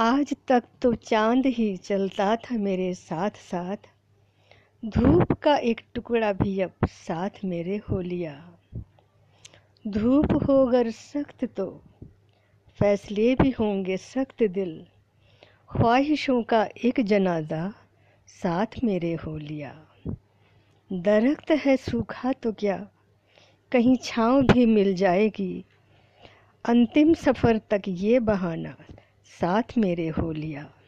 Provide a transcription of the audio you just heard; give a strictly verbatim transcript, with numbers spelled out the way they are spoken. आज तक तो चांद ही चलता था मेरे साथ साथ, धूप का एक टुकड़ा भी अब साथ मेरे हो लिया। धूप हो अगर सख्त तो फैसले भी होंगे सख्त दिल, ख्वाहिशों का एक जनाजा साथ मेरे हो लिया। दरख्त है सूखा तो क्या कहीं छाँव भी मिल जाएगी, अंतिम सफ़र तक ये बहाना साथ मेरे हो लिया।